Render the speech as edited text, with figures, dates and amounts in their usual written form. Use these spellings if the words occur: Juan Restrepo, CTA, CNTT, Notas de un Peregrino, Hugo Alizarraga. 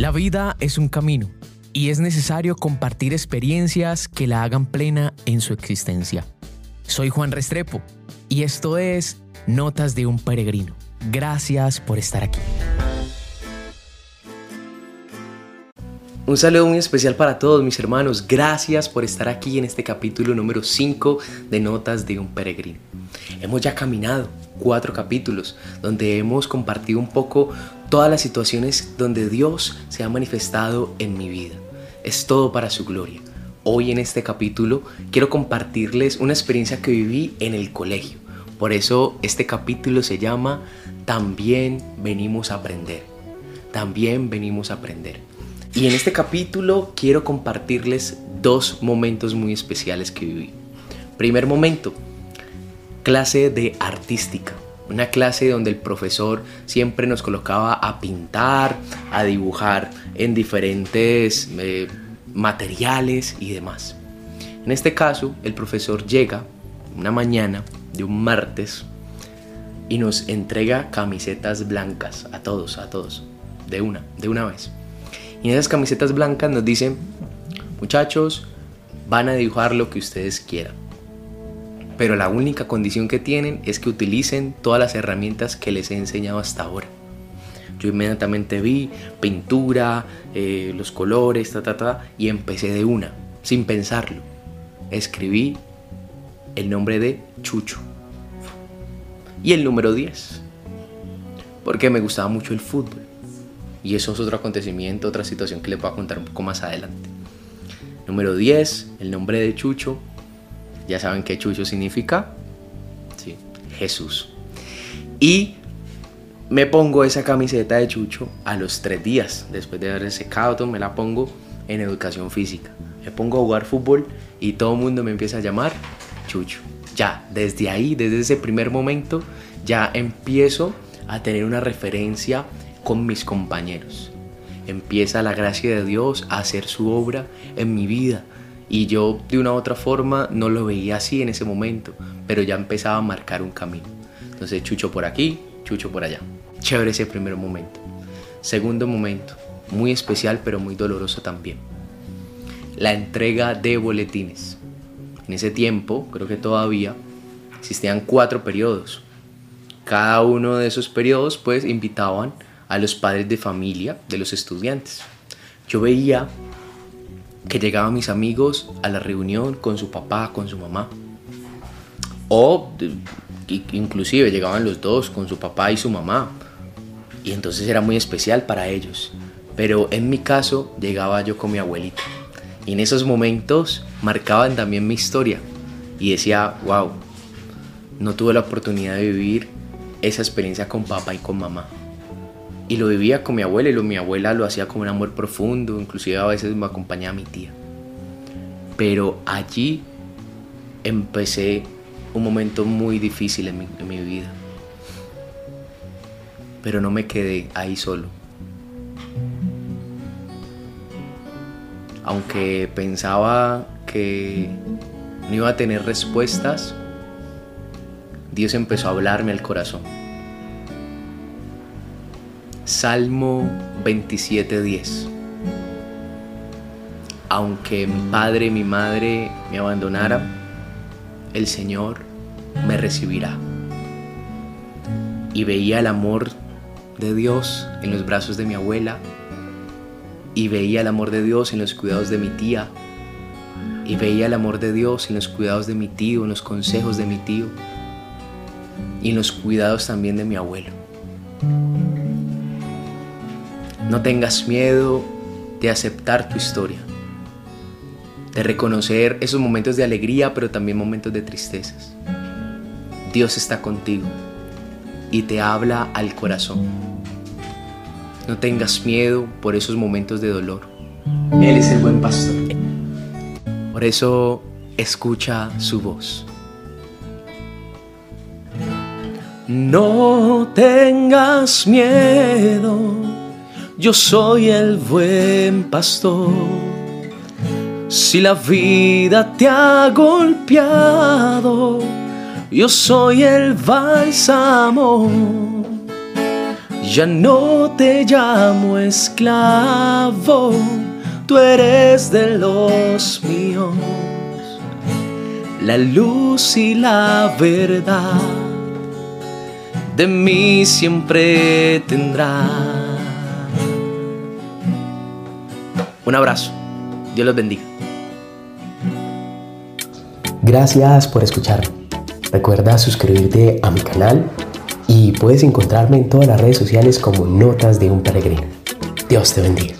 La vida es un camino y es necesario compartir experiencias que la hagan plena en su existencia. Soy Juan Restrepo y esto es Notas de un Peregrino. Gracias por estar aquí. Un saludo muy especial para todos mis hermanos. Gracias por estar aquí en este capítulo número 5 de Notas de un Peregrino. Hemos ya caminado 4 capítulos donde hemos compartido un poco todas las situaciones donde Dios se ha manifestado en mi vida. Es todo para su gloria. Hoy en este capítulo quiero compartirles una experiencia que viví en el colegio. Por eso este capítulo se llama También venimos a aprender. También venimos a aprender. Y en este capítulo quiero compartirles 2 momentos muy especiales que viví. Primer momento, clase de artística. Una clase donde el profesor siempre nos colocaba a pintar, a dibujar en diferentes materiales y demás. En este caso, el profesor llega una mañana de un martes y nos entrega camisetas blancas a todos, de una vez. Y en esas camisetas blancas nos dicen: muchachos, van a dibujar lo que ustedes quieran. Pero la única condición que tienen es que utilicen todas las herramientas que les he enseñado hasta ahora. Yo inmediatamente vi pintura, los colores, y empecé de una, sin pensarlo. Escribí el nombre de Chucho y el número 10, porque me gustaba mucho el fútbol. Y eso es otro acontecimiento, otra situación que les voy a contar un poco más adelante. Número 10, el nombre de Chucho. Ya saben qué Chucho significa, sí, Jesús. Y me pongo esa camiseta de Chucho a los 3 días, después de haber secado todo, me la pongo en educación física. Me pongo a jugar fútbol y todo el mundo me empieza a llamar Chucho. Ya, desde ahí, desde ese primer momento, ya empiezo a tener una referencia con mis compañeros. Empieza la gracia de Dios a hacer su obra en mi vida. Y yo de una u otra forma no lo veía así en ese momento, pero ya empezaba a marcar un camino. Entonces Chucho por aquí, Chucho por allá. Chévere ese primer momento. Segundo momento, muy especial pero muy doloroso también. La entrega de boletines. En ese tiempo, creo que todavía, existían 4 periodos. Cada uno de esos periodos pues invitaban a los padres de familia de los estudiantes. Yo veía que llegaban mis amigos a la reunión con su papá, con su mamá, o inclusive llegaban los dos con su papá y su mamá, y entonces era muy especial para ellos. Pero en mi caso llegaba yo con mi abuelita, y en esos momentos marcaban también mi historia, y decía: wow, no tuve la oportunidad de vivir esa experiencia con papá y con mamá. Y lo vivía con mi abuela, y mi abuela lo hacía con un amor profundo, inclusive a veces me acompañaba mi tía. Pero allí empecé un momento muy difícil en mi vida. Pero no me quedé ahí solo. Aunque pensaba que no iba a tener respuestas, Dios empezó a hablarme al corazón. Salmo 27:10. Aunque mi padre y mi madre me abandonara, el Señor me recibirá. Y veía el amor de Dios en los brazos de mi abuela, y veía el amor de Dios en los cuidados de mi tía, y veía el amor de Dios en los cuidados de mi tío, en los consejos de mi tío, y en los cuidados también de mi abuelo. No tengas miedo de aceptar tu historia, de reconocer esos momentos de alegría, pero también momentos de tristezas. Dios está contigo y te habla al corazón. No tengas miedo por esos momentos de dolor. Él es el buen pastor. Por eso escucha su voz. No tengas miedo. Yo soy el buen pastor. Si la vida te ha golpeado, yo soy el bálsamo. Ya no te llamo esclavo, tú eres de los míos, la luz y la verdad de mí siempre tendrá. Un abrazo, Dios los bendiga. Gracias por escucharme. Recuerda suscribirte a mi canal y puedes encontrarme en todas las redes sociales como Notas de un Peregrino. Dios te bendiga.